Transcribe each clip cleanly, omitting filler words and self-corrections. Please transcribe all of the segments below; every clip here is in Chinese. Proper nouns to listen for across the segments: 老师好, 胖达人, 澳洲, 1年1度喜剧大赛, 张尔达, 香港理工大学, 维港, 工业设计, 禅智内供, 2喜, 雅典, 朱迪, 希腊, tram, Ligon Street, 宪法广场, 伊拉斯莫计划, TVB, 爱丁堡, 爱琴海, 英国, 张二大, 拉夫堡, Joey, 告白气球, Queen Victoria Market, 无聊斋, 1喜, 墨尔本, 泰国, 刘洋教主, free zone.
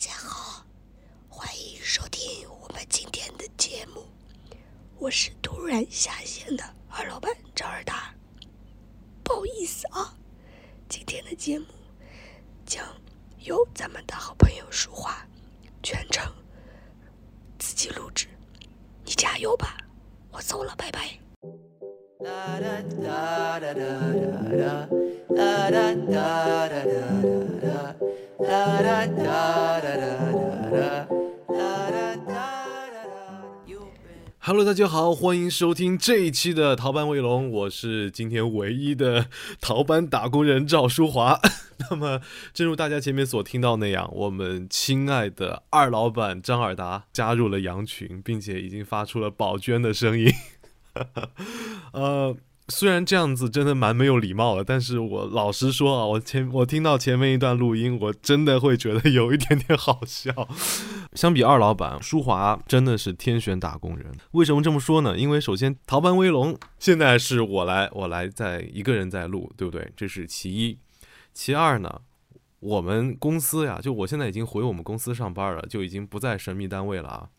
大家好，欢迎收听我们今天的节目，我是突然下线的二老板张二大，不好意思啊，今天的节目将由咱们的好朋友淑华全程自己录制，你加油吧，我走了，拜拜。哒哒哒哒哒哒哒哒哒哒哒哒哒哒哒哒哒哒哒 Hello， 大家好，欢迎收听这一期的逃班卫龙，我是今天唯一的逃班打工人赵淑华。那么，正如大家前面所听到那样，我们亲爱的二老板张尔达加入了羊群，并且已经发出了宝娟的声音。虽然这样子真的蛮没有礼貌的，但是我老实说啊，我听到前面一段录音，我真的会觉得有一点点好笑。相比二老板，淑华真的是天选打工人。为什么这么说呢？因为首先逃班威龙现在是我来在一个人在录，对不对？这是其一。其二呢，我们公司呀，就我现在已经回我们公司上班了，就已经不在神秘单位了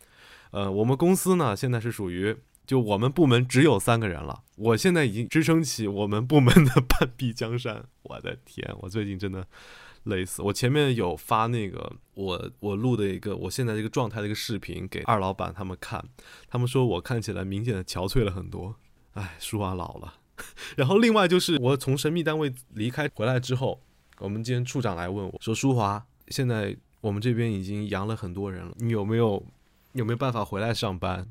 啊。我们公司呢现在是属于。就我们部门只有3个人了，我现在已经支撑起我们部门的半壁江山。我的天，我最近真的累死。我前面有发那个我录的一个我现在这个状态的一个视频给二老板他们看，他们说我看起来明显的憔悴了很多。哎，叔啊老了。然后另外就是我从神秘单位离开回来之后，我们今天处长来问我说：“淑华，现在我们这边已经养了很多人了，你有没有办法回来上班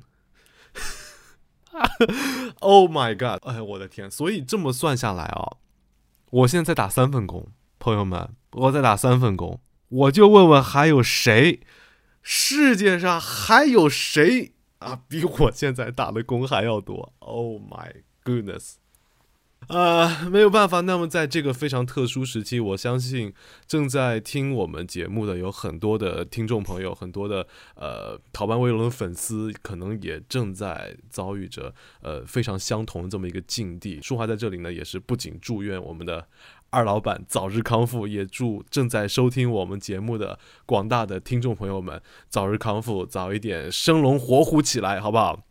？”Oh my god！ 哎，我的天！所以这么算下来啊，我现在在打3份工，朋友们，我在打3份工。我就问问还有谁，世界上还有谁啊，比我现在打的工还要多 ？Oh my goodness！ 没有办法。那么在这个非常特殊时期，我相信正在听我们节目的有很多的听众朋友，很多的逃班威龙的粉丝，可能也正在遭遇着非常相同的这么一个境地。淑华在这里呢，也是不仅祝愿我们的二老板早日康复，也祝正在收听我们节目的广大的听众朋友们早日康复，早一点生龙活虎起来，好不好？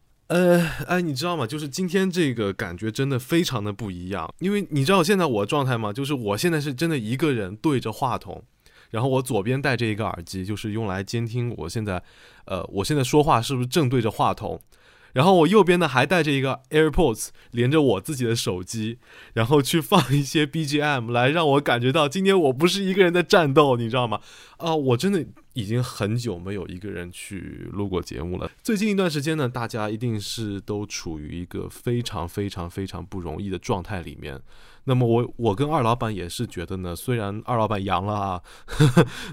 哎，你知道吗？就是今天这个感觉真的非常的不一样，因为你知道现在我的状态吗？就是我现在是真的一个人对着话筒，然后我左边戴着一个耳机，就是用来监听我现在，我现在说话是不是正对着话筒？然后我右边呢还带着一个 AirPods 连着我自己的手机，然后去放一些 BGM 来让我感觉到今天我不是一个人在战斗，你知道吗？我真的已经很久没有一个人去录过节目了。最近一段时间呢，大家一定是都处于一个非常非常非常不容易的状态里面。那么我跟二老板也是觉得呢，虽然二老板阳了啊，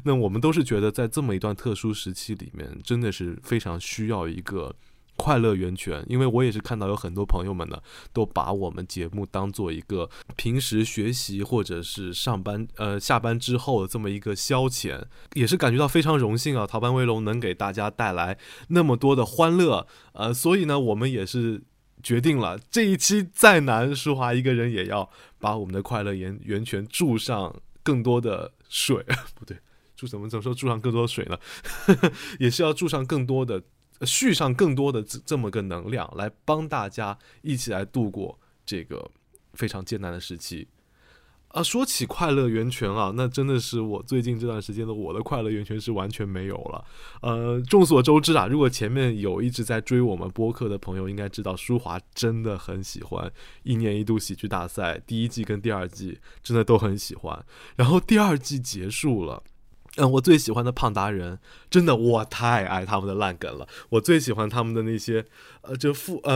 那我们都是觉得在这么一段特殊时期里面，真的是非常需要一个快乐源泉。因为我也是看到有很多朋友们呢，都把我们节目当做一个平时学习或者是上班下班之后的这么一个消遣，也是感觉到非常荣幸啊，逃班威龙能给大家带来那么多的欢乐，所以呢，我们也是决定了这一期再难，淑华一个人也要把我们的快乐源泉注上更多的水，不对，怎么说注上更多的水呢？也是要注上更多的。续上更多的这么个能量，来帮大家一起来度过这个非常艰难的时期啊！说起快乐源泉啊，那真的是我最近这段时间的我的快乐源泉是完全没有了。众所周知啊，如果前面有一直在追我们播客的朋友，应该知道淑华真的很喜欢1年1度喜剧大赛，第1季跟第2季真的都很喜欢。然后第2季结束了。我最喜欢的胖达人，真的我太爱他们的烂梗了。我最喜欢他们的那些，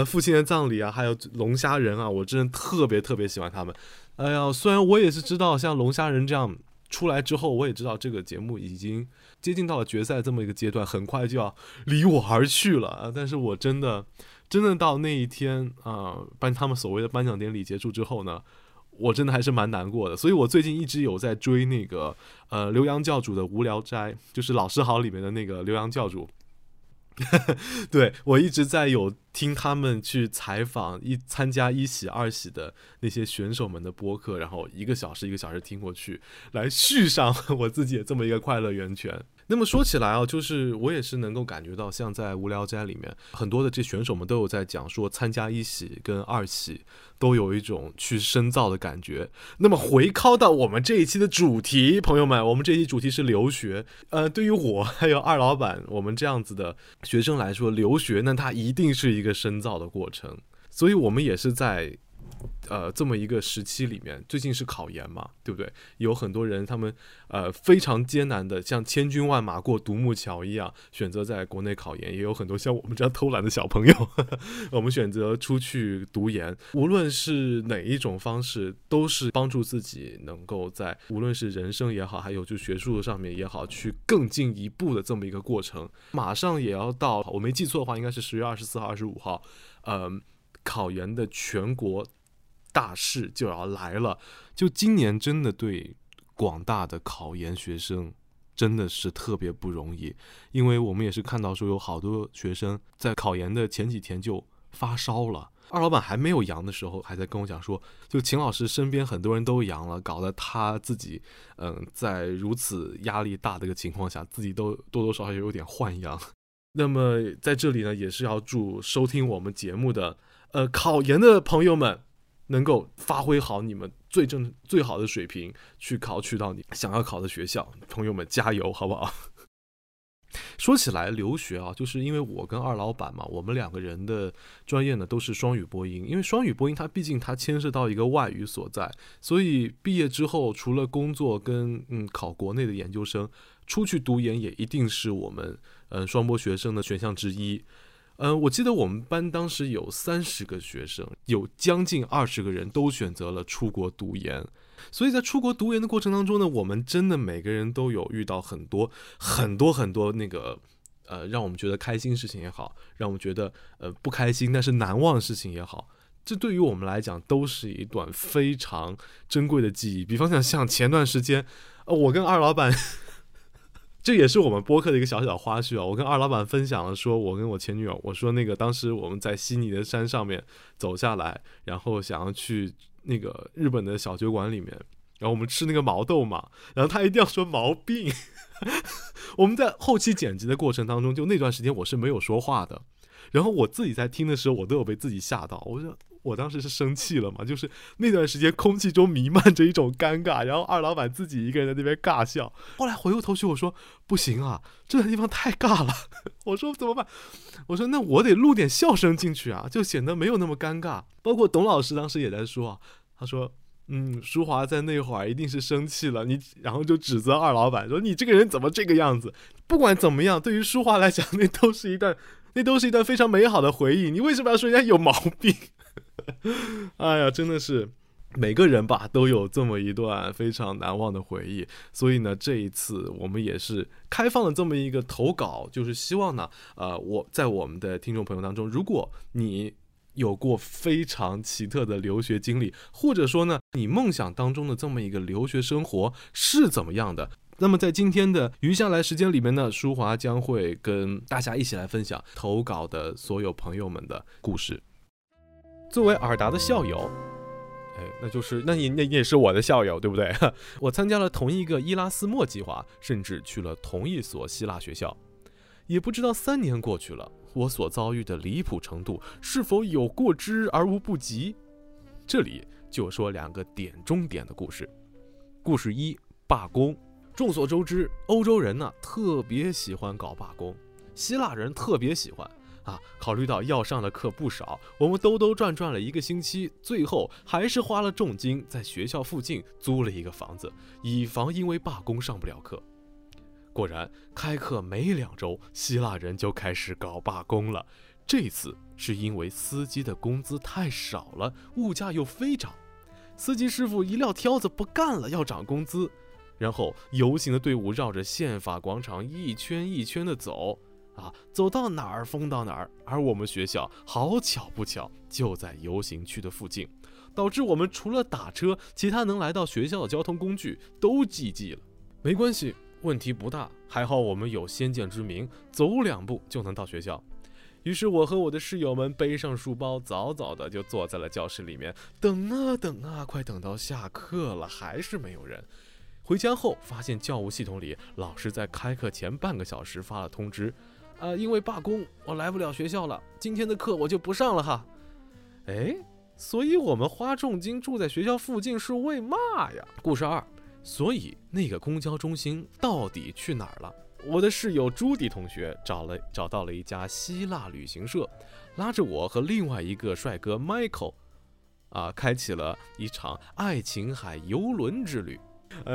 父亲的葬礼啊，还有龙虾人啊，我真的特别特别喜欢他们。哎呀，虽然我也是知道，像龙虾人这样出来之后，我也知道这个节目已经接近到了决赛这么一个阶段，很快就要离我而去了啊。但是我真的到那一天啊，他们所谓的颁奖典礼结束之后呢。我真的还是蛮难过的，所以我最近一直有在追那个刘洋教主的无聊斋，就是老师好里面的那个刘洋教主。对，我一直在有听他们去采访参加1喜、2喜的那些选手们的播客，然后1个小时1个小时听过去，来续上我自己也这么一个快乐源泉。那么说起来啊，就是我也是能够感觉到，像在无聊斋里面，很多的这选手们都有在讲说，参加一喜跟二喜都有一种去深造的感觉。那么回靠到我们这一期的主题，朋友们，我们这一期主题是留学。对于我还有二老板我们这样子的学生来说，留学那它一定是一个深造的过程。所以我们也是在这么一个时期里面，最近是考研嘛，对不对？有很多人他们非常艰难的，像千军万马过独木桥一样，选择在国内考研。也有很多像我们这样偷懒的小朋友，我们选择出去读研。无论是哪一种方式，都是帮助自己能够在无论是人生也好，还有就学术上面也好，去更进一步的这么一个过程。马上也要到，我没记错的话，应该是10月24号、25号，考研的全国大事就要来了。就今年真的对广大的考研学生真的是特别不容易，因为我们也是看到说有好多学生在考研的前几天就发烧了。二老板还没有阳的时候还在跟我讲说，就秦老师身边很多人都阳了，搞得他自己在如此压力大的一个情况下，自己都多多少少有点患阳。那么在这里呢，也是要祝收听我们节目的考研的朋友们能够发挥好你们最好的水平，去考取到你想要考的学校。朋友们加油，好不好？说起来留学啊，就是因为我跟二老板嘛，我们两个人的专业呢都是双语播音。因为双语播音它毕竟它牵涉到一个外语所在，所以毕业之后除了工作跟考国内的研究生，出去读研也一定是我们双播学生的选项之一。我记得我们班当时有30个学生，有将近20个人都选择了出国读研。所以在出国读研的过程当中呢，我们真的每个人都有遇到很多那个让我们觉得开心事情也好，让我们觉得不开心但是难忘的事情也好，这对于我们来讲都是一段非常珍贵的记忆。比方像前段时间我跟二老板这也是我们播客的一个小小花絮啊！我跟二老板分享了，说我跟我前女友，我说那个当时我们在悉尼的山上面走下来，然后想要去那个日本的小酒馆里面，然后我们吃那个毛豆嘛，然后他一定要说毛病。我们在后期剪辑的过程当中，就那段时间我是没有说话的，然后我自己在听的时候，我都有被自己吓到。我说我当时是生气了嘛，就是那段时间空气中弥漫着一种尴尬，然后二老板自己一个人在那边尬笑。后来回过头去我说不行啊，这地方太尬了。我说怎么办？我说那我得录点笑声进去啊，就显得没有那么尴尬。包括董老师当时也在说啊，他说舒华在那会儿一定是生气了，你然后就指责二老板说你这个人怎么这个样子。不管怎么样，对于舒华来讲，那都是一段非常美好的回忆，你为什么要说人家有毛病？哎呀，真的是每个人吧都有这么一段非常难忘的回忆。所以呢，这一次我们也是开放了这么一个投稿，就是希望呢在我们的听众朋友当中，如果你有过非常奇特的留学经历，或者说呢你梦想当中的这么一个留学生活是怎么样的，那么在今天的余下来时间里面呢，舒华将会跟大家一起来分享投稿的所有朋友们的故事。作为尔达的校友，那你也是我的校友，对不对？我参加了同一个伊拉斯莫计划，甚至去了同一所希腊学校。也不知道3年过去了，我所遭遇的离谱程度是否有过之而无不及？这里就说2个点中点的故事。故事1：罢工。众所周知，欧洲人呢特别喜欢搞罢工，希腊人特别喜欢。考虑到要上的课不少，我们兜兜转转了1个星期，最后还是花了重金在学校附近租了一个房子，以防因为罢工上不了课。果然开课没2周，希腊人就开始搞罢工了。这次是因为司机的工资太少了，物价又飞涨，司机师傅一撂挑子不干了，要涨工资。然后游行的队伍绕着宪法广场一圈一圈的走，走到哪儿封到哪儿。而我们学校好巧不巧就在游行区的附近，导致我们除了打车，其他能来到学校的交通工具都GG了。没关系，问题不大，还好我们有先见之明，走2步就能到学校。于是我和我的室友们背上书包，早早的就坐在了教室里面，等啊等啊，快等到下课了还是没有人。回家后发现教务系统里老师在开课前半个小时发了通知，因为罢工我来不了学校了，今天的课我就不上了哈。哎，所以我们花重金住在学校附近是为嘛呀？故事二，所以那个公交中心到底去哪儿了？我的室友朱迪同学找到了一家希腊旅行社，拉着我和另外一个帅哥 Michael 开启了一场爱琴海游轮之旅。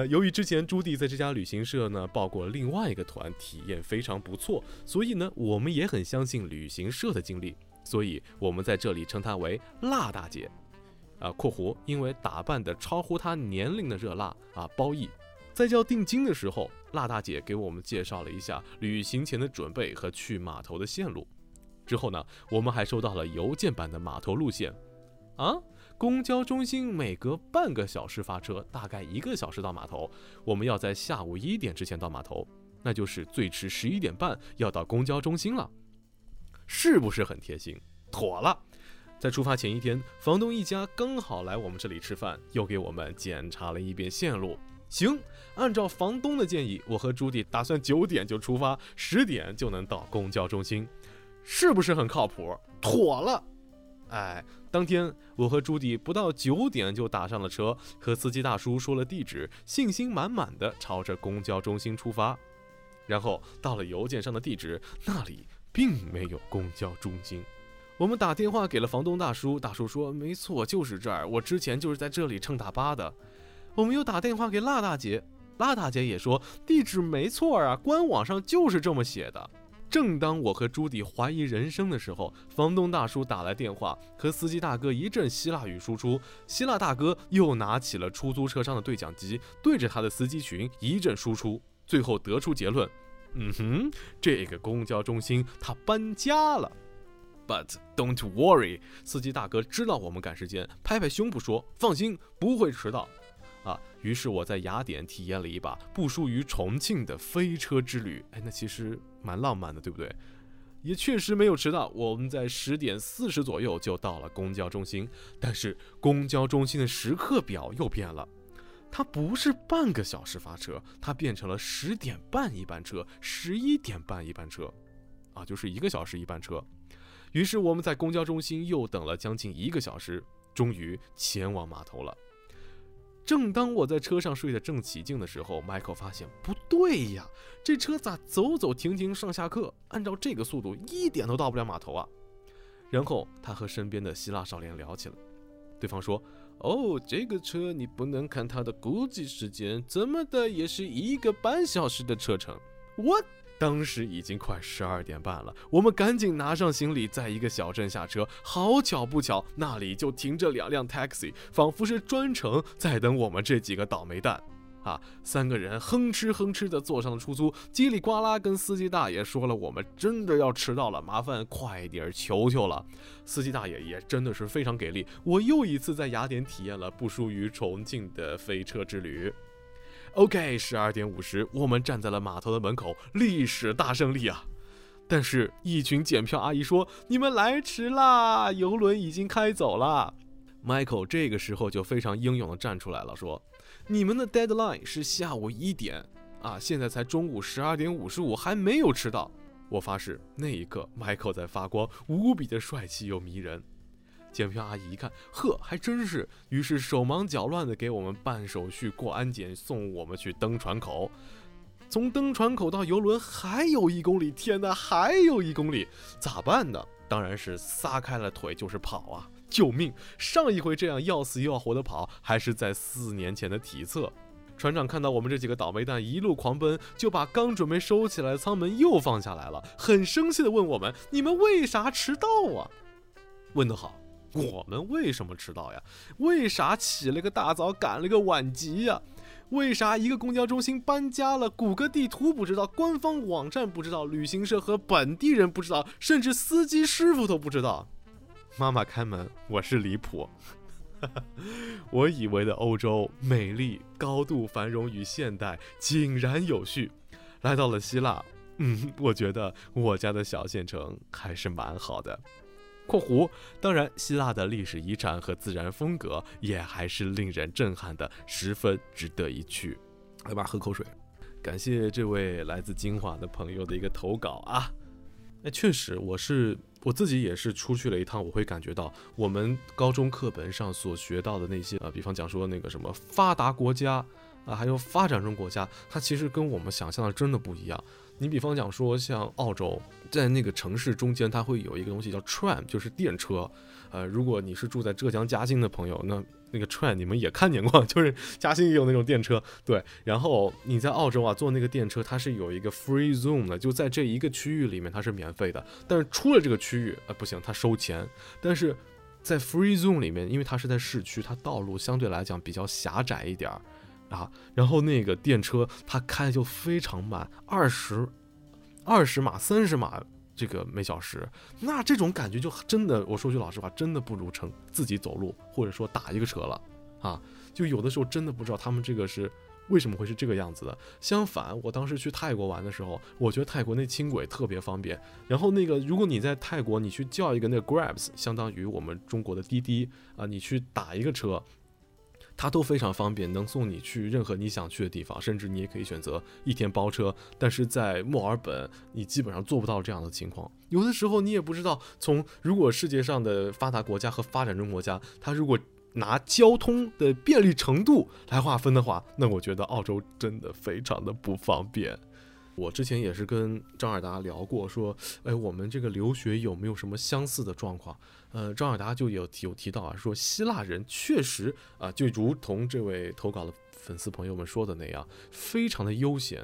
由于之前朱迪在这家旅行社呢报过另外一个团，体验非常不错，所以呢我们也很相信旅行社的经历，所以我们在这里称她为辣大姐，括弧因为打扮的超乎她年龄的热辣褒义。在交定金的时候，辣大姐给我们介绍了一下旅行前的准备和去码头的线路。之后呢，我们还收到了邮件版的码头路线。公交中心每隔半个小时发车，大概1个小时到码头。我们要在下午1点之前到码头，那就是最迟11:30要到公交中心了。是不是很贴心？妥了。在出发前一天，房东一家刚好来我们这里吃饭，又给我们检查了一遍线路。行，按照房东的建议，我和朱迪打算9点就出发，10点就能到公交中心，是不是很靠谱？妥了。当天我和朱迪不到9点就打上了车，和司机大叔说了地址，信心满满的朝着公交中心出发。然后到了邮件上的地址，那里并没有公交中心。我们打电话给了房东大叔，大叔说没错，就是这儿，我之前就是在这里乘大巴的。我们又打电话给辣大姐，辣大姐也说地址没错啊，官网上就是这么写的。正当我和朱迪怀疑人生的时候，房东大叔打来电话，和司机大哥一阵希腊语输出，希腊大哥又拿起了出租车上的对讲机，对着他的司机群一阵输出，最后得出结论，这个公交中心他搬家了。But don't worry， 司机大哥知道我们赶时间，拍拍胸脯说放心，不会迟到。于是我在雅典体验了一把不输于重庆的飞车之旅，那其实蛮浪漫的，对不对？也确实没有迟到，我们在10:40左右就到了公交中心，但是公交中心的时刻表又变了，它不是半个小时发车，它变成了10:30一班车，11:30一班车，就是1个小时一班车。于是我们在公交中心又等了将近1个小时，终于前往码头了。正当我在车上睡得正起劲的时候， Michael 发现不对呀，这车咋走走停停上下课，按照这个速度1点都到不了码头啊。然后他和身边的希腊少年聊起了，对方说这个车你不能看它的估计时间，怎么的也是1个半小时的车程。What？ 当时已经快12:30了，我们赶紧拿上行李，在一个小镇下车。好巧不巧，那里就停着2辆 taxi， 仿佛是专程在等我们这几个倒霉蛋。3个人哼哧哼哧地坐上了出租，叽里呱啦跟司机大爷说了我们真的要迟到了，麻烦快点求求了。司机大爷也真的是非常给力，我又一次在雅典体验了不输于重庆的飞车之旅。OK， 12:50，我们站在了码头的门口，历史大胜利啊！但是，一群检票阿姨说：“你们来迟啦，游轮已经开走了。” Michael 这个时候就非常英勇地站出来了，说：“你们的 deadline 是下午1点啊，现在才中午12:55，还没有迟到。”我发誓，那一刻 Michael 在发光，无比的帅气又迷人。检票阿姨一看，呵，还真是，于是手忙脚乱的给我们办手续、过安检，送我们去登船口。从登船口到游轮还有1公里，天哪，还有1公里，咋办呢？当然是撒开了腿就是跑啊！救命！上一回这样要死又要活的跑，还是在4年前的体测。船长看到我们这几个倒霉蛋一路狂奔，就把刚准备收起来的舱门又放下来了，很生气的问我们：“你们为啥迟到啊？”问得好！我们为什么迟到呀？为啥起了个大早赶了个晚集呀？为啥一个公交中心搬家了，谷歌地图不知道，官方网站不知道，旅行社和本地人不知道，甚至司机师傅都不知道？妈妈开门，我是离谱。我以为的欧洲美丽、高度繁荣与现代井然有序，来到了希腊，我觉得我家的小县城还是蛮好的。括弧，当然希腊的历史遗产和自然风格也还是令人震撼的，十分值得一去。来吧，喝口水。感谢这位来自金华的朋友的一个投稿啊。哎，确实，我自己也是出去了一趟，我会感觉到我们高中课本上所学到的那些比方讲说那个什么发达国家啊，还有发展中国家，它其实跟我们想象的真的不一样。你比方讲说像澳洲，在那个城市中间，它会有一个东西叫 tram， 就是电车。如果你是住在浙江嘉兴的朋友，那个 tram 你们也看见过，就是嘉兴也有那种电车。对，然后你在澳洲啊，坐那个电车，它是有一个 free zone 的，就在这一个区域里面它是免费的，但是出了这个区域不行，它收钱。但是在 free zone 里面，因为它是在市区，它道路相对来讲比较狭窄一点啊，然后那个电车它开就非常慢，20码、30码这个每小时，那这种感觉就真的，我说句老实话，真的不如成自己走路或者说打一个车了啊！就有的时候真的不知道他们这个是为什么会是这个样子的。相反，我当时去泰国玩的时候，我觉得泰国那轻轨特别方便。然后那个，如果你在泰国你去叫一个那个 Grab， 相当于我们中国的滴滴啊，你去打一个车。它都非常方便，能送你去任何你想去的地方，甚至你也可以选择一天包车。但是在墨尔本，你基本上做不到这样的情况。有的时候你也不知道，如果世界上的发达国家和发展中国家，它如果拿交通的便利程度来划分的话，那我觉得澳洲真的非常的不方便。我之前也是跟张尔达聊过，说，哎，我们这个留学有没有什么相似的状况？张尔达就有提到啊，说希腊人确实啊，就如同这位投稿的粉丝朋友们说的那样，非常的悠闲。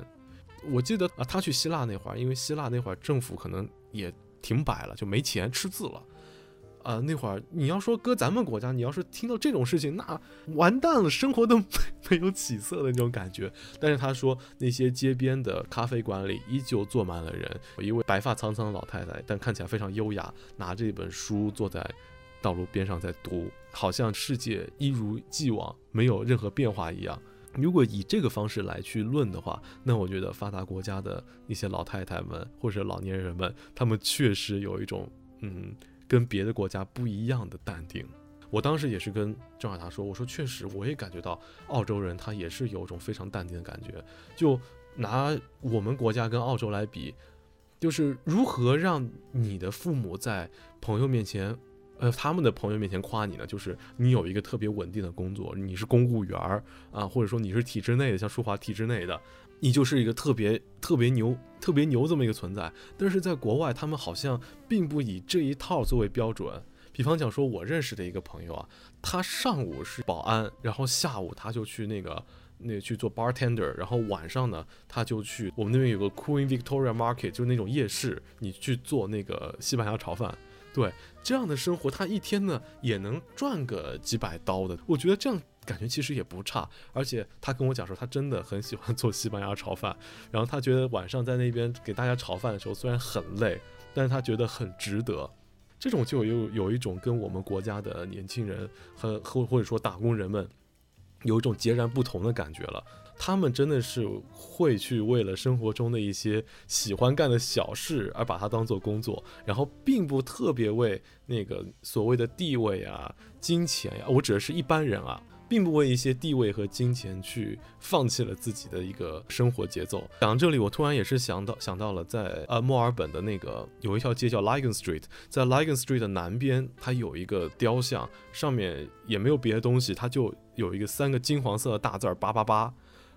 我记得啊，他去希腊那会儿，因为希腊那会儿政府可能也停摆了，就没钱吃字了。那会儿你要说搁咱们国家，你要是听到这种事情，那完蛋了，生活都没有起色的那种感觉。但是他说那些街边的咖啡馆里依旧坐满了人，一位白发苍苍的老太太，但看起来非常优雅，拿着一本书坐在道路边上在读，好像世界一如既往没有任何变化一样。如果以这个方式来去论的话，那我觉得发达国家的一些老太太们或者老年人们，他们确实有一种跟别的国家不一样的淡定。我当时也是跟张尔达说，我说确实我也感觉到澳洲人他也是有一种非常淡定的感觉。就拿我们国家跟澳洲来比，就是如何让你的父母在朋友面前他们的朋友面前夸你呢？就是你有一个特别稳定的工作，你是公务员啊，或者说你是体制内的，像舒华体制内的，你就是一个特别牛这么一个存在。但是在国外，他们好像并不以这一套作为标准。比方讲说，我认识的一个朋友啊，他上午是保安，然后下午他就去那个去做 bartender， 然后晚上呢，他就去我们那边有个 Queen Victoria Market， 就是那种夜市，你去做那个西班牙炒饭。对，这样的生活，他一天呢也能赚个几百刀的，我觉得这样感觉其实也不差。而且他跟我讲说，他真的很喜欢做西班牙炒饭，然后他觉得晚上在那边给大家炒饭的时候，虽然很累，但是他觉得很值得。这种就有一种跟我们国家的年轻人或者说打工人们有一种截然不同的感觉了。他们真的是会去为了生活中的一些喜欢干的小事而把它当做工作，然后并不特别为那个所谓的地位啊、金钱呀，我指的是一般人啊，并不为一些地位和金钱去放弃了自己的一个生活节奏。讲到这里，我突然也是想到了在墨尔本的那个有一条街叫 Ligon Street， 在 Ligon Street 的南边，它有一个雕像，上面也没有别的东西，它就有一个3个金黄色的大字儿888。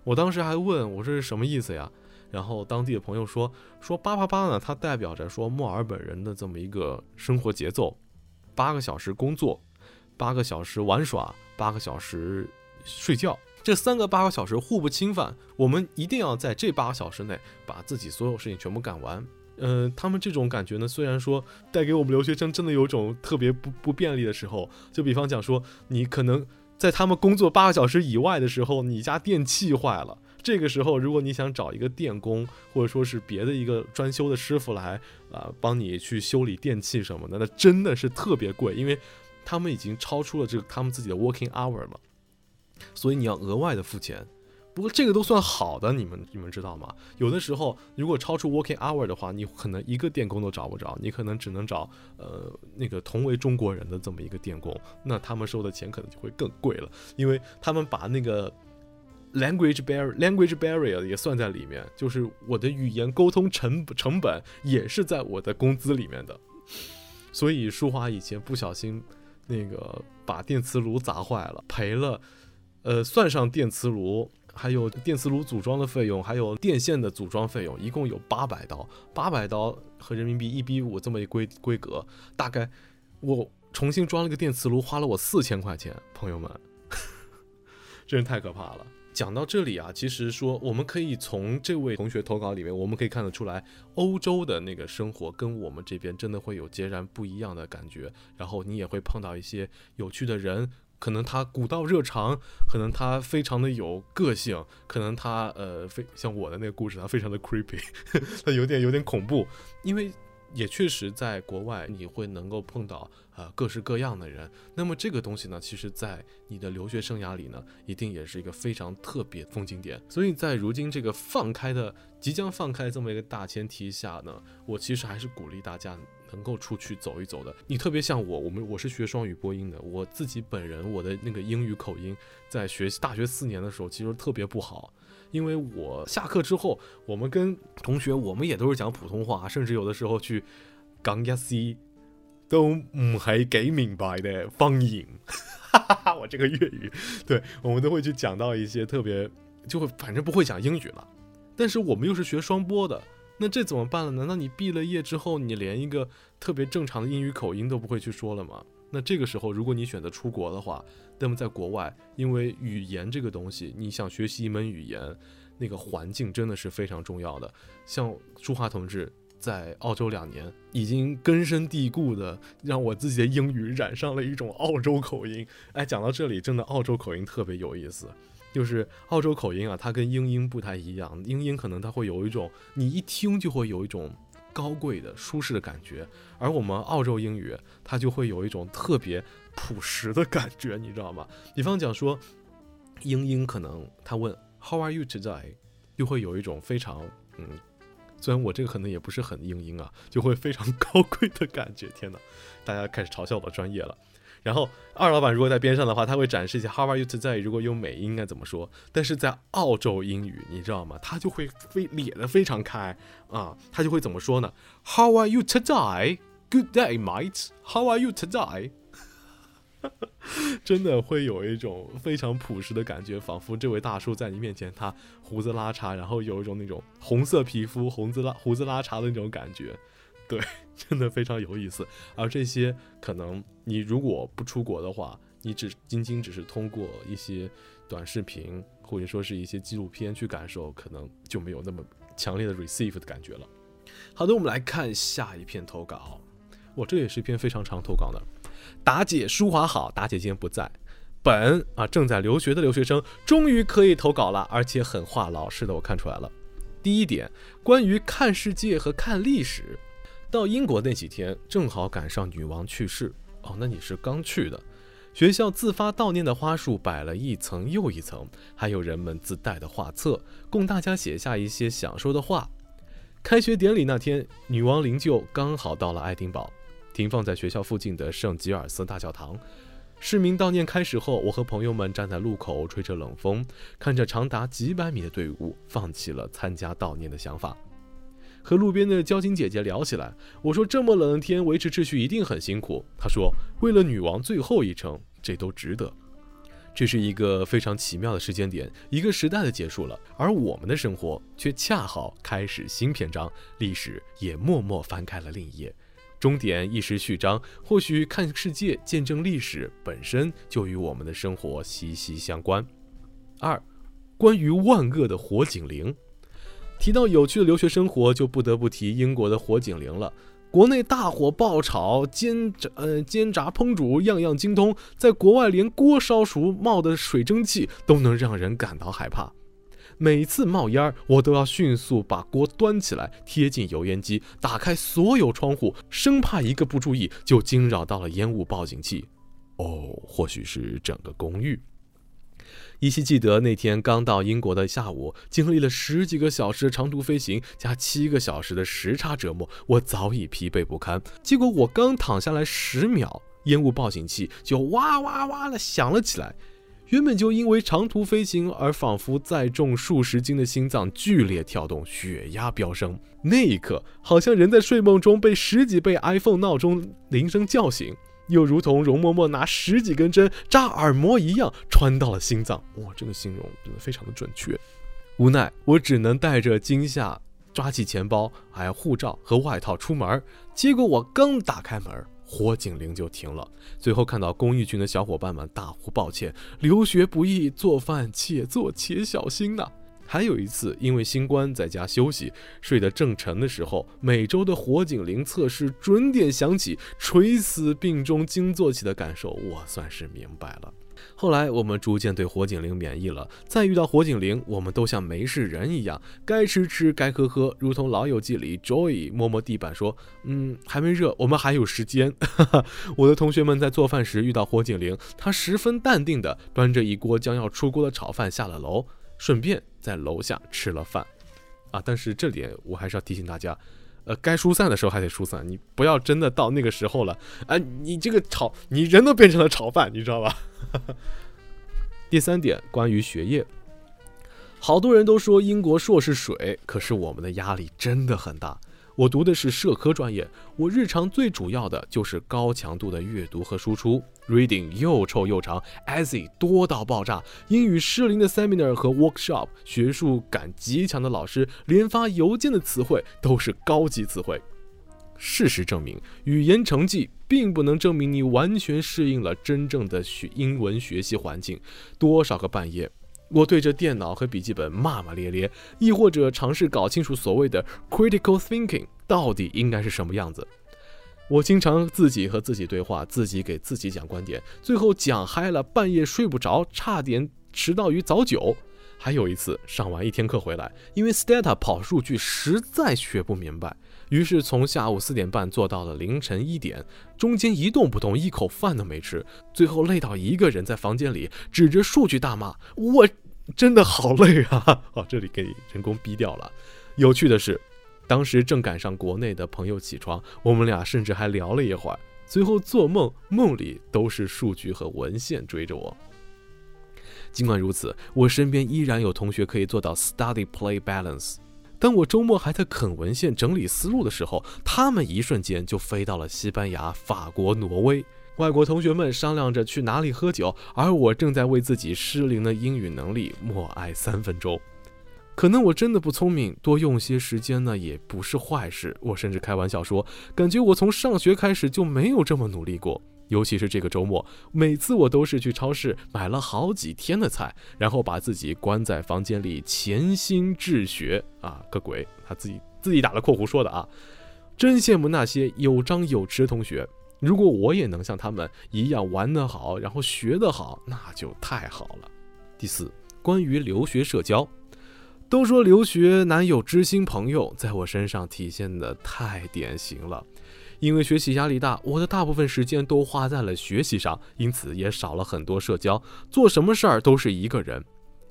我当时还问我这是什么意思呀？然后当地的朋友说888呢，它代表着说墨尔本人的这么一个生活节奏，8个小时工作，8个小时玩耍，8个小时睡觉，这3个8个小时互不侵犯，我们一定要在这8个小时内把自己所有事情全部干完。他们这种感觉呢，虽然说带给我们留学生真的有种特别不便利的时候，就比方讲说你可能在他们工作8个小时以外的时候，你家电器坏了，这个时候如果你想找一个电工或者说是别的一个专修的师傅来帮你去修理电器什么的，那真的是特别贵，因为他们已经超出了这个他们自己的 working hour 了，所以你要额外的付钱。不过这个都算好的，你们知道吗？有的时候如果超出 working hour 的话，你可能一个电工都找不着，你可能只能找那个同为中国人的这么一个电工，那他们收的钱可能就会更贵了，因为他们把那个 language barrier 也算在里面，就是我的语言沟通成本也是在我的工资里面的。所以舒华以前不小心那个把电磁炉砸坏了，赔了，算上电磁炉，还有电磁炉组装的费用，还有电线的组装费用，一共有800刀，800刀和人民币1:5这么一规格，大概我重新装了个电磁炉，花了我4000块钱，朋友们，真是太可怕了。讲到这里啊，其实说我们可以从这位同学投稿里面，我们可以看得出来，欧洲的那个生活跟我们这边真的会有截然不一样的感觉。然后你也会碰到一些有趣的人，可能他古道热肠，可能他非常的有个性，可能他像我的那个故事，他非常的 creepy， 他有点恐怖，因为。也确实在国外你会能够碰到各式各样的人，那么这个东西呢，其实在你的留学生涯里呢，一定也是一个非常特别的风景点。所以在如今这个即将放开这么一个大前提下呢，我其实还是鼓励大家能够出去走一走的。你特别像我是学双语播音的，我自己本人我的那个英语口音在学大学4年的时候其实特别不好，因为我下课之后，我们跟同学，我们也都是讲普通话，甚至有的时候去讲一些都唔系几明白的方言，哈哈哈！我这个粤语，对，我们都会去讲到一些特别，就会反正不会讲英语了。但是我们又是学双播的，那这怎么办了呢？难道你毕了业之后，你连一个特别正常的英语口音都不会去说了吗？那这个时候，如果你选择出国的话，那么在国外，因为语言这个东西，你想学习一门语言，那个环境真的是非常重要的。像舒华同志在澳洲2年，已经根深蒂固的让我自己的英语染上了一种澳洲口音。哎，讲到这里，真的澳洲口音特别有意思。就是澳洲口音啊，它跟英音不太一样，英音可能它会有一种你一听就会有一种高贵的舒适的感觉，而我们澳洲英语它就会有一种特别朴实的感觉，你知道吗？比方讲说英音可能他问 How are you today， 就会有一种非常虽然我这个可能也不是很英音啊，就会非常高贵的感觉。天哪，大家开始嘲笑我专业了。然后二老板如果在边上的话，他会展示一下 How are you today， 如果用美音应该怎么说。但是在澳洲英语你知道吗，他就会咧得非常开啊，他就会怎么说呢？ How are you today？ Good day mate， How are you today？ 真的会有一种非常朴实的感觉，仿佛这位大叔在你面前，他胡子拉碴，然后有一种那种红色皮肤胡子拉碴的那种感觉。对，真的非常有意思。而这些可能你如果不出国的话，你仅仅只是通过一些短视频或者说是一些纪录片去感受，可能就没有那么强烈的 receive 的感觉了。好的，我们来看下一篇投稿。我这也是一篇非常长投稿的。达姐舒华好，达姐今天不在。本啊正在留学的留学生终于可以投稿了，而且很话痨，是的，我看出来了。第一点，关于看世界和看历史。到英国那几天正好赶上女王去世，哦，那你是刚去的。学校自发悼念的花束摆了一层又一层，还有人们自带的画册，供大家写下一些想说的话。开学典礼那天，女王灵柩刚好到了爱丁堡，停放在学校附近的圣吉尔斯大教堂。市民悼念开始后，我和朋友们站在路口吹着冷风，看着长达几百米的队伍，放弃了参加悼念的想法。和路边的交警姐姐聊起来，我说这么冷的天维持秩序一定很辛苦，她说为了女王最后一程，这都值得。这是一个非常奇妙的时间点，一个时代的结束了，而我们的生活却恰好开始新篇章，历史也默默翻开了另一页，终点一时序章。或许看世界见证历史本身就与我们的生活息息相关。二，关于万恶的火警铃。提到有趣的留学生活，就不得不提英国的火警铃了。国内大火爆炒、煎炸、烹煮，样样精通；在国外，连锅烧熟冒的水蒸气都能让人感到害怕。每次冒烟，我都要迅速把锅端起来，贴近油烟机，打开所有窗户，生怕一个不注意就惊扰到了烟雾报警器。哦，或许是整个公寓。依稀记得那天刚到英国的下午，经历了10几个小时的长途飞行加7个小时的时差折磨，我早已疲惫不堪。结果我刚躺下来10秒，烟雾报警器就哇哇哇的响了起来。原本就因为长途飞行而仿佛载重数十斤的心脏剧烈跳动，血压飙升。那一刻，好像人在睡梦中被十几倍 iPhone 闹钟铃声叫醒，又如同容嬷嬷拿十几根针扎耳膜一样，穿到了心脏。哇，这个形容真的非常的准确。无奈，我只能带着惊吓抓起钱包、护照和外套出门。结果我刚打开门，火警铃就停了。最后看到公益群的小伙伴们大呼抱歉，留学不易，做饭且做且小心呐。还有一次，因为新冠在家休息，睡得正沉的时候，每周的火警铃测试准点响起，垂死病中惊坐起的感受，我算是明白了。后来我们逐渐对火警铃免疫了，再遇到火警铃，我们都像没事人一样，该吃吃，该喝喝，如同老友记里 Joey 摸摸地板说，还没热，我们还有时间。我的同学们在做饭时遇到火警铃，他十分淡定地端着一锅将要出锅的炒饭下了楼，顺便在楼下吃了饭。但是这点我还是要提醒大家，该疏散的时候还得疏散，你不要真的到那个时候了，你这个你人都变成了炒饭，你知道吧？第三点，关于学业，好多人都说英国硕是水，可是我们的压力真的很大。我读的是社科专业，我日常最主要的就是高强度的阅读和输出 ，reading 又臭又长 ，essay 多到爆炸，英语失灵的 seminar 和 workshop， 学术感极强的老师连发邮件的词汇都是高级词汇。事实证明，语言成绩并不能证明你完全适应了真正的英文学习环境。多少个半夜，我对着电脑和笔记本骂骂咧咧，亦或者尝试搞清楚所谓的 critical thinking 到底应该是什么样子。我经常自己和自己对话，自己给自己讲观点，最后讲嗨了，半夜睡不着，差点迟到于早九。还有一次，上完一天课回来，因为 Stata 跑数据实在学不明白，于是从下午4点半做到了凌晨1点，中间一动不动，一口饭都没吃，最后累到一个人在房间里指着数据大骂，我真的好累啊！这里给人工逼掉了。有趣的是，当时正赶上国内的朋友起床，我们俩甚至还聊了一会儿，最后做梦，梦里都是数据和文献追着我。尽管如此，我身边依然有同学可以做到 study play balance。当我周末还在啃文献整理思路的时候，他们一瞬间就飞到了西班牙、法国、挪威。外国同学们商量着去哪里喝酒，而我正在为自己失灵的英语能力默哀3分钟。可能我真的不聪明，多用些时间呢也不是坏事。我甚至开玩笑说，感觉我从上学开始就没有这么努力过。尤其是这个周末，每次我都是去超市买了好几天的菜，然后把自己关在房间里潜心治学个鬼，他自己打了括弧说的啊。真羡慕那些有张有弛的同学，如果我也能像他们一样玩得好，然后学得好，那就太好了。第四，关于留学社交，都说留学难有知心朋友，在我身上体现的太典型了。因为学习压力大，我的大部分时间都花在了学习上，因此也少了很多社交，做什么事儿都是一个人，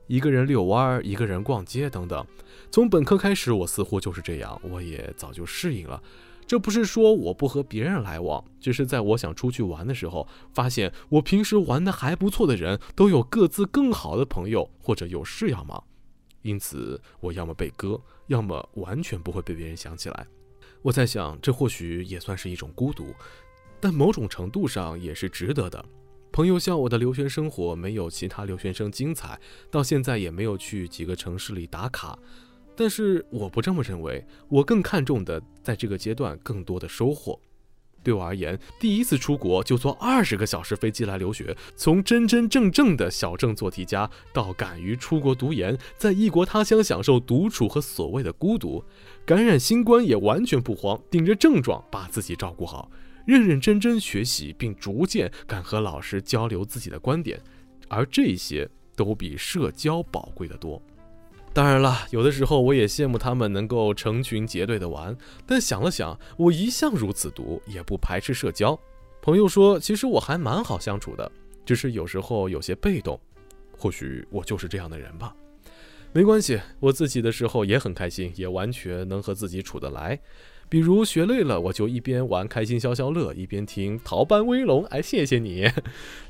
一个人遛弯，一个人逛街等等。从本科开始，我似乎就是这样，我也早就适应了。这不是说我不和别人来往，只是在我想出去玩的时候，发现我平时玩得还不错的人都有各自更好的朋友，或者有事要忙，因此我要么被割，要么完全不会被别人想起来。我在想，这或许也算是一种孤独，但某种程度上也是值得的。朋友笑我的留学生活没有其他留学生精彩，到现在也没有去几个城市里打卡，但是我不这么认为，我更看重的在这个阶段更多的收获。对我而言，第一次出国就坐20个小时飞机来留学，从真真正正的小镇做题家，到敢于出国读研，在异国他乡享受独处和所谓的孤独，感染新冠也完全不慌，顶着症状把自己照顾好，认认真真学习，并逐渐敢和老师交流自己的观点，而这些都比社交宝贵得多。当然了，有的时候我也羡慕他们能够成群结队的玩，但想了想，我一向如此独，也不排斥社交。朋友说，其实我还蛮好相处的，只是有时候有些被动，或许我就是这样的人吧。没关系，我自己的时候也很开心，也完全能和自己处得来。比如学累了，我就一边玩开心消消乐，一边听逃班威龙，哎，谢谢你。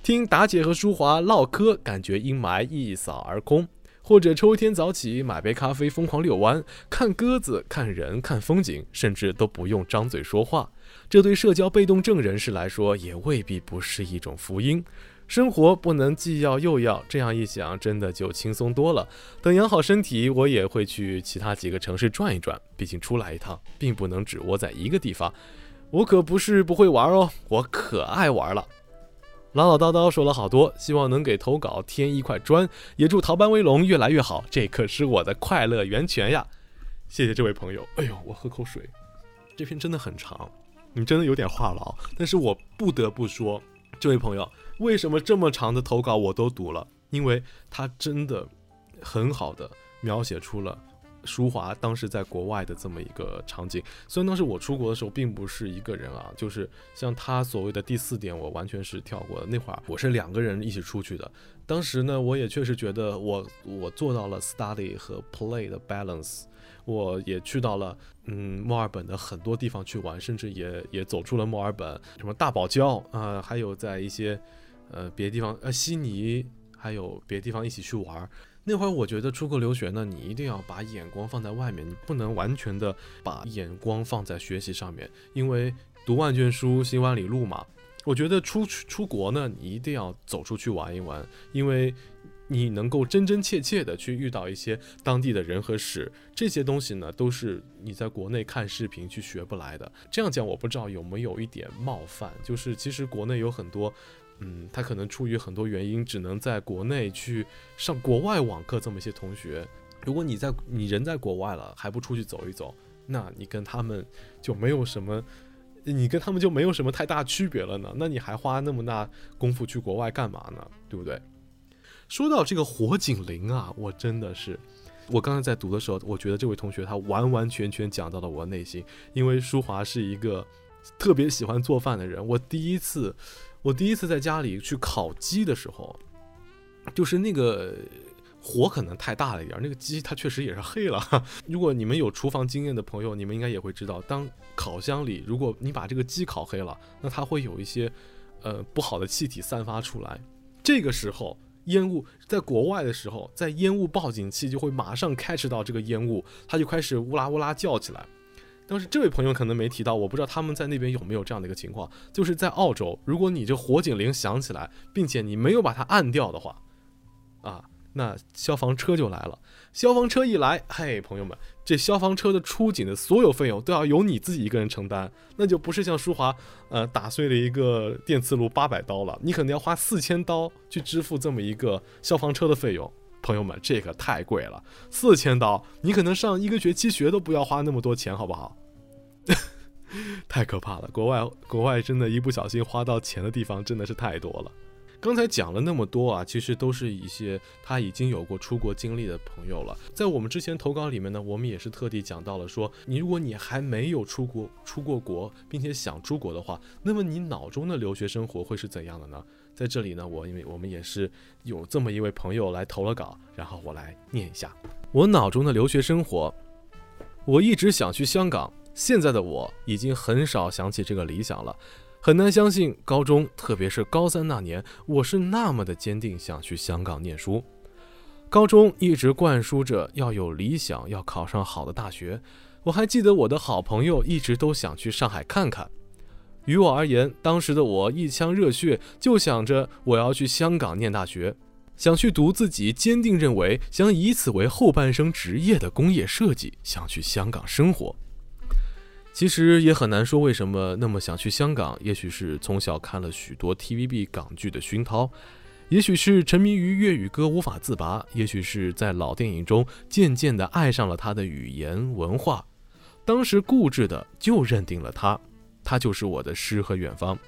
听达姐和舒华唠嗑，感觉阴霾一扫而空。或者抽一天早起，买杯咖啡，疯狂遛弯，看鸽子，看人，看风景，甚至都不用张嘴说话。这对社交被动症人士来说，也未必不是一种福音。生活不能既要又要，这样一想，真的就轻松多了。等养好身体，我也会去其他几个城市转一转，毕竟出来一趟，并不能只窝在一个地方。我可不是不会玩哦，我可爱玩了。唠唠叨叨说了好多，希望能给投稿添一块砖，也祝逃班威龙越来越好，这可是我的快乐源泉呀！谢谢这位朋友。哎呦，我喝口水。这篇真的很长，你真的有点话痨，但是我不得不说，这位朋友。为什么这么长的投稿我都读了？因为他真的很好的描写出了舒华当时在国外的这么一个场景。虽然当时我出国的时候并不是一个人啊，就是像他所谓的第四点我完全是跳过的，那会儿我是2个人一起出去的。当时呢，我也确实觉得我做到了 study 和 play 的 balance， 我也去到了墨尔本的很多地方去玩，甚至也走出了墨尔本，什么大堡礁啊，还有在一些别的地方，悉尼，还有别的地方一起去玩。那会儿我觉得出国留学呢，你一定要把眼光放在外面，你不能完全的把眼光放在学习上面，因为读万卷书，行万里路嘛。我觉得出国呢，你一定要走出去玩一玩，因为你能够真真切切的去遇到一些当地的人和事，这些东西呢，都是你在国内看视频去学不来的。这样讲，我不知道有没有一点冒犯，就是其实国内有很多他可能出于很多原因只能在国内去上国外网课，这么一些同学，如果你人在国外了还不出去走一走，那你跟他们就没有什么太大区别了呢，那你还花那么大功夫去国外干嘛呢，对不对？说到这个火警铃啊，我刚才在读的时候，我觉得这位同学他完完全全讲到了我内心，因为舒华是一个特别喜欢做饭的人。我第一次在家里去烤鸡的时候，就是那个火可能太大了一点，那个鸡它确实也是黑了。如果你们有厨房经验的朋友，你们应该也会知道，当烤箱里如果你把这个鸡烤黑了，那它会有一些不好的气体散发出来。这个时候烟雾，在国外的时候，在烟雾报警器就会马上 catch 到这个烟雾，它就开始乌啦乌啦叫起来。当时这位朋友可能没提到，我不知道他们在那边有没有这样的一个情况，就是在澳洲，如果你这火警铃响起来，并且你没有把它按掉的话，那消防车就来了。消防车一来，嘿，朋友们，这消防车的出警的所有费用都要由你自己一个人承担，那就不是像舒华打碎了一个电磁炉800刀了，你可能要花4000刀去支付这么一个消防车的费用。朋友们，这个太贵了，4000刀，你可能上一个学期学都不要花那么多钱，好不好？太可怕了，国外真的一不小心花到钱的地方真的是太多了。刚才讲了那么多啊，其实都是一些他已经有过出国经历的朋友了。在我们之前投稿里面呢，我们也是特地讲到了说，如果你还没有出过国，并且想出国的话，那么你脑中的留学生活会是怎样的呢？在这里呢，我们也是有这么一位朋友来投了稿，然后我来念一下我脑中的留学生活。我一直想去香港，现在的我已经很少想起这个理想了。很难相信高中，特别是高3那年，我是那么的坚定想去香港念书。高中一直灌输着要有理想，要考上好的大学。我还记得我的好朋友一直都想去上海看看。于我而言，当时的我一腔热血，就想着我要去香港念大学，想去读自己坚定认为想以此为后半生职业的工业设计，想去香港生活。其实也很难说为什么那么想去香港，也许是从小看了许多 TVB 港剧的熏陶，也许是沉迷于粤语歌无法自拔，也许是在老电影中渐渐地爱上了他的语言文化，当时固执的就认定了他就是我的诗和远方。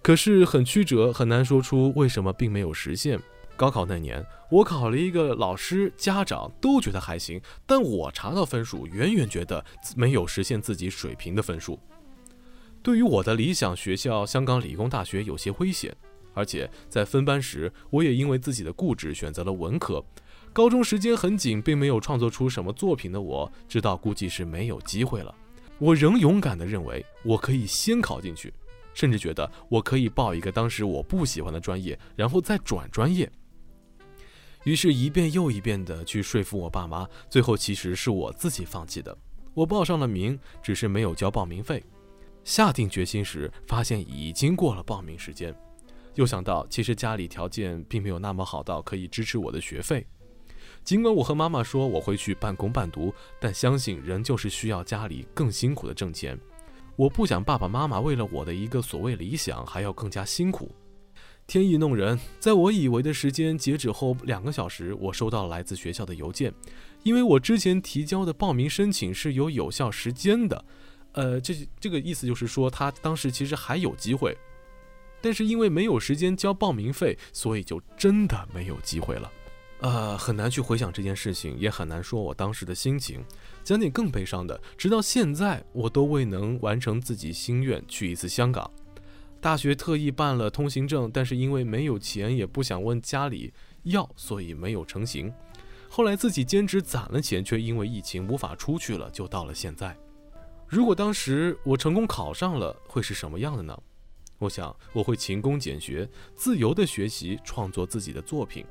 可是很曲折，很难说出为什么并没有实现。高考那年，我考了一个老师、家长都觉得还行，但我查到分数，远远觉得没有实现自己水平的分数。对于我的理想学校香港理工大学有些危险，而且在分班时，我也因为自己的固执选择了文科。高中时间很紧，并没有创作出什么作品的我，知道估计是没有机会了。我仍勇敢地认为我可以先考进去，甚至觉得我可以报一个当时我不喜欢的专业，然后再转专业。于是一遍又一遍地去说服我爸妈，最后其实是我自己放弃的。我报上了名，只是没有交报名费。下定决心时，发现已经过了报名时间，又想到其实家里条件并没有那么好到可以支持我的学费。尽管我和妈妈说我会去半工半读，但相信仍旧是需要家里更辛苦的挣钱。我不想爸爸妈妈为了我的一个所谓理想还要更加辛苦。天意弄人，在我以为的时间截止后2个小时，我收到来自学校的邮件，因为我之前提交的报名申请是有效时间的。这个意思就是说他当时其实还有机会，但是因为没有时间交报名费，所以就真的没有机会了。很难去回想这件事情，也很难说我当时的心情。讲点更悲伤的，直到现在我都未能完成自己心愿，去一次香港。大学特意办了通行证，但是因为没有钱，也不想问家里要，所以没有成行。后来自己兼职攒了钱，却因为疫情无法出去了，就到了现在。如果当时我成功考上了，会是什么样的呢？我想我会勤工俭学，自由的学习，创作自己的作品，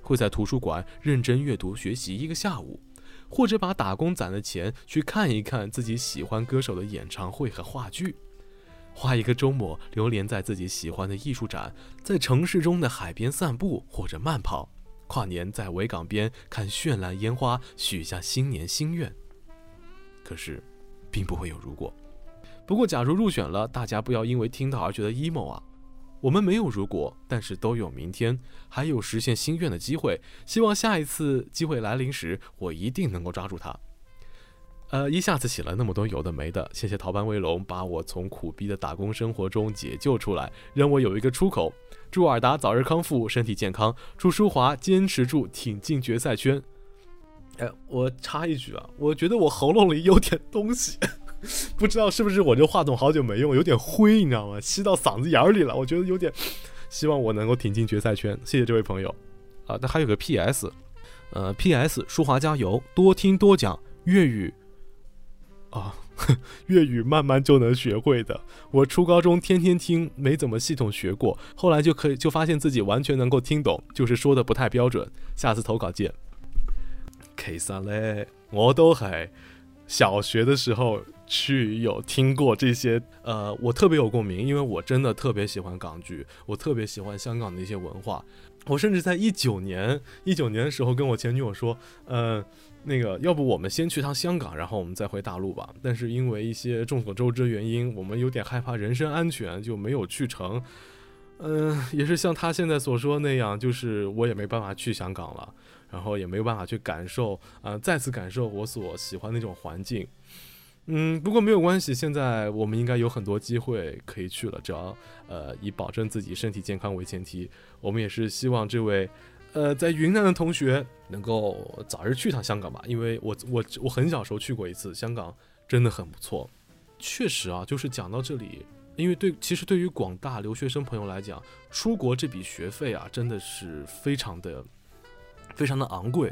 会在图书馆认真阅读学习一个下午，或者把打工攒的钱去看一看自己喜欢歌手的演唱会和话剧，花一个周末流连在自己喜欢的艺术展，在城市中的海边散步或者慢跑，跨年在维港边看绚烂烟花，许下新年心愿。可是并不会有如果。不过假如入选了，大家不要因为听到而觉得 emo 啊，我们没有如果，但是都有明天，还有实现心愿的机会。希望下一次机会来临时，我一定能够抓住它。一下子写了那么多有的没的，谢谢逃班威龙把我从苦逼的打工生活中解救出来，让我有一个出口。祝尔达早日康复，身体健康。祝舒华坚持住，挺进决赛圈。我插一句啊，我觉得我喉咙里有点东西。不知道是不是我这话筒好久没用，有点灰，你知道吗？吸到嗓子眼里了，我觉得有点。希望我能够挺进决赛圈，谢谢这位朋友。啊，那还有个 PS，PS 舒华加油，多听多讲粤语。啊，粤语慢慢就能学会的。我初高中天天听，没怎么系统学过，后来就发现自己完全能够听懂，就是说的不太标准。下次投稿见。其实呢，我都係小学的时候。去有听过这些，我特别有共鸣，因为我真的特别喜欢港剧，我特别喜欢香港的一些文化。我甚至在19年的时候跟我前女友说，那个要不我们先去趟香港，然后我们再回大陆吧。但是因为一些众所周知的原因，我们有点害怕人身安全，就没有去成。也是像他现在所说那样，就是我也没办法去香港了，然后也没有办法去感受，再次感受我所喜欢那种环境。不过没有关系，现在我们应该有很多机会可以去了，只要以保证自己身体健康为前提。我们也是希望这位在云南的同学能够早日去趟香港吧，因为我很小时候去过一次香港，真的很不错。确实啊，就是讲到这里，因为其实对于广大留学生朋友来讲，出国这笔学费啊，真的是非常的昂贵。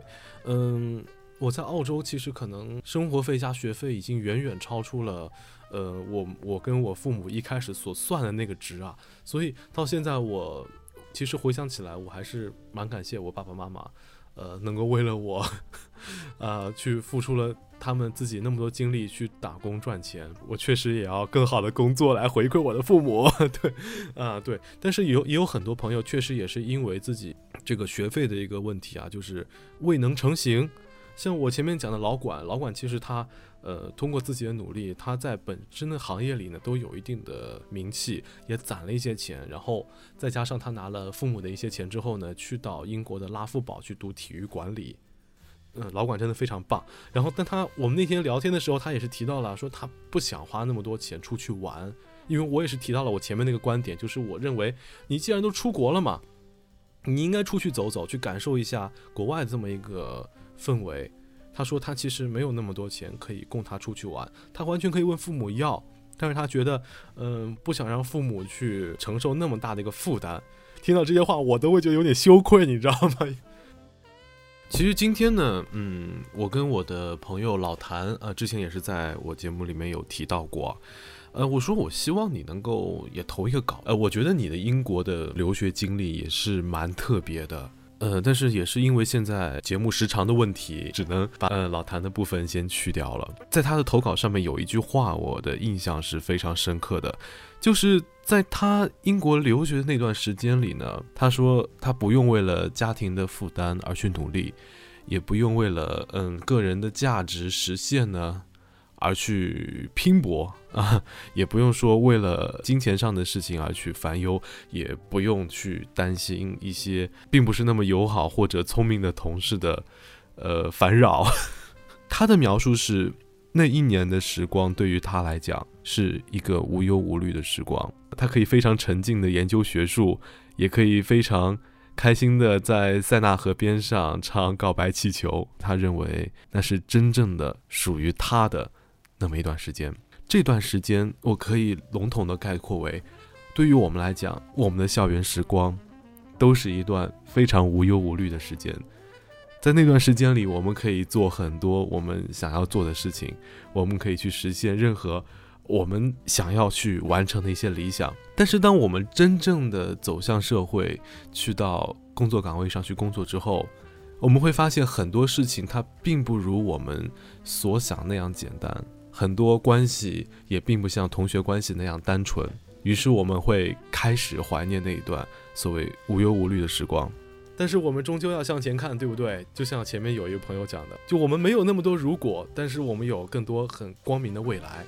我在澳洲其实可能生活费加学费已经远远超出了，我跟我父母一开始所算的那个值啊，所以到现在我其实回想起来，我还是蛮感谢我爸爸妈妈，能够为了我，去付出了他们自己那么多精力去打工赚钱，我确实也要更好的工作来回馈我的父母，对，对，但是也有很多朋友确实也是因为自己这个学费的一个问题啊，就是未能成行。像我前面讲的老管其实他通过自己的努力，他在本身的行业里呢都有一定的名气，也攒了一些钱，然后再加上他拿了父母的一些钱之后呢，去到英国的拉夫堡去读体育管理。老管真的非常棒。然后我们那天聊天的时候，他也是提到了说他不想花那么多钱出去玩，因为我也是提到了我前面那个观点，就是我认为你既然都出国了嘛，你应该出去走走，去感受一下国外的这么一个氛围。他说他其实没有那么多钱可以供他出去玩，他完全可以问父母要，但是他觉得不想让父母去承受那么大的一个负担。听到这些话我都会觉得有点羞愧，你知道吗？其实今天呢，我跟我的朋友老谭啊，之前也是在我节目里面有提到过。我说我希望你能够也投一个稿。我觉得你的英国的留学经历也是蛮特别的。但是也是因为现在节目时长的问题，只能把老谭的部分先去掉了。在他的投稿上面有一句话，我的印象是非常深刻的，就是在他英国留学的那段时间里呢，他说他不用为了家庭的负担而去努力，也不用为了个人的价值实现呢而去拼搏啊，也不用说为了金钱上的事情而去烦忧，也不用去担心一些并不是那么友好或者聪明的同事的烦扰。他的描述是，那一年的时光对于他来讲是一个无忧无虑的时光，他可以非常沉静的研究学术，也可以非常开心的在塞纳河边上唱告白气球。他认为那是真正的属于他的那么一段时间。这段时间我可以笼统的概括为，对于我们来讲，我们的校园时光都是一段非常无忧无虑的时间。在那段时间里，我们可以做很多我们想要做的事情，我们可以去实现任何我们想要去完成的一些理想。但是当我们真正的走向社会，去到工作岗位上去工作之后，我们会发现很多事情它并不如我们所想那样简单，很多关系也并不像同学关系那样单纯，于是我们会开始怀念那一段所谓无忧无虑的时光。但是我们终究要向前看，对不对？就像前面有一个朋友讲的，就我们没有那么多如果，但是我们有更多很光明的未来。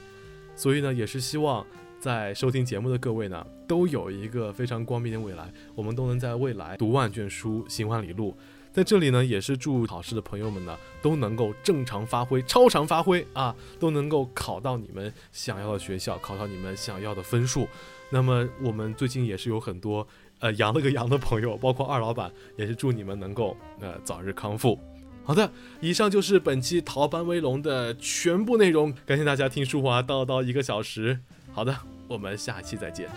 所以呢，也是希望在收听节目的各位呢，都有一个非常光明的未来，我们都能在未来读万卷书，行万里路。在这里呢，也是祝考试的朋友们呢都能够正常发挥，超常发挥啊，都能够考到你们想要的学校，考到你们想要的分数。那么我们最近也是有很多阳了个阳的朋友，包括二老板，也是祝你们能够早日康复。好的，以上就是本期逃班威龙的全部内容，感谢大家听舒华叨叨1个小时。好的，我们下期再见。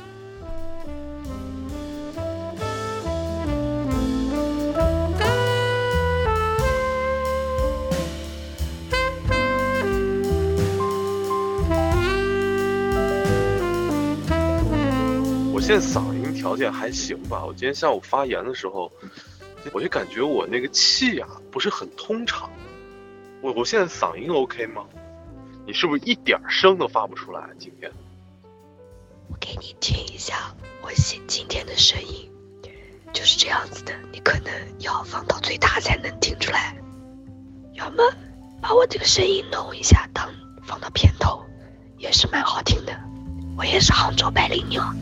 我现在嗓音条件还行吧，我今天下午发言的时候，我就感觉我那个气啊不是很通畅。我现在嗓音 OK 吗？你是不是一点声都发不出来啊？今天我给你听一下我今天的声音，就是这样子的，你可能要放到最大才能听出来，要么把我这个声音弄一下当放到片头也是蛮好听的。我也是杭州白领鸟。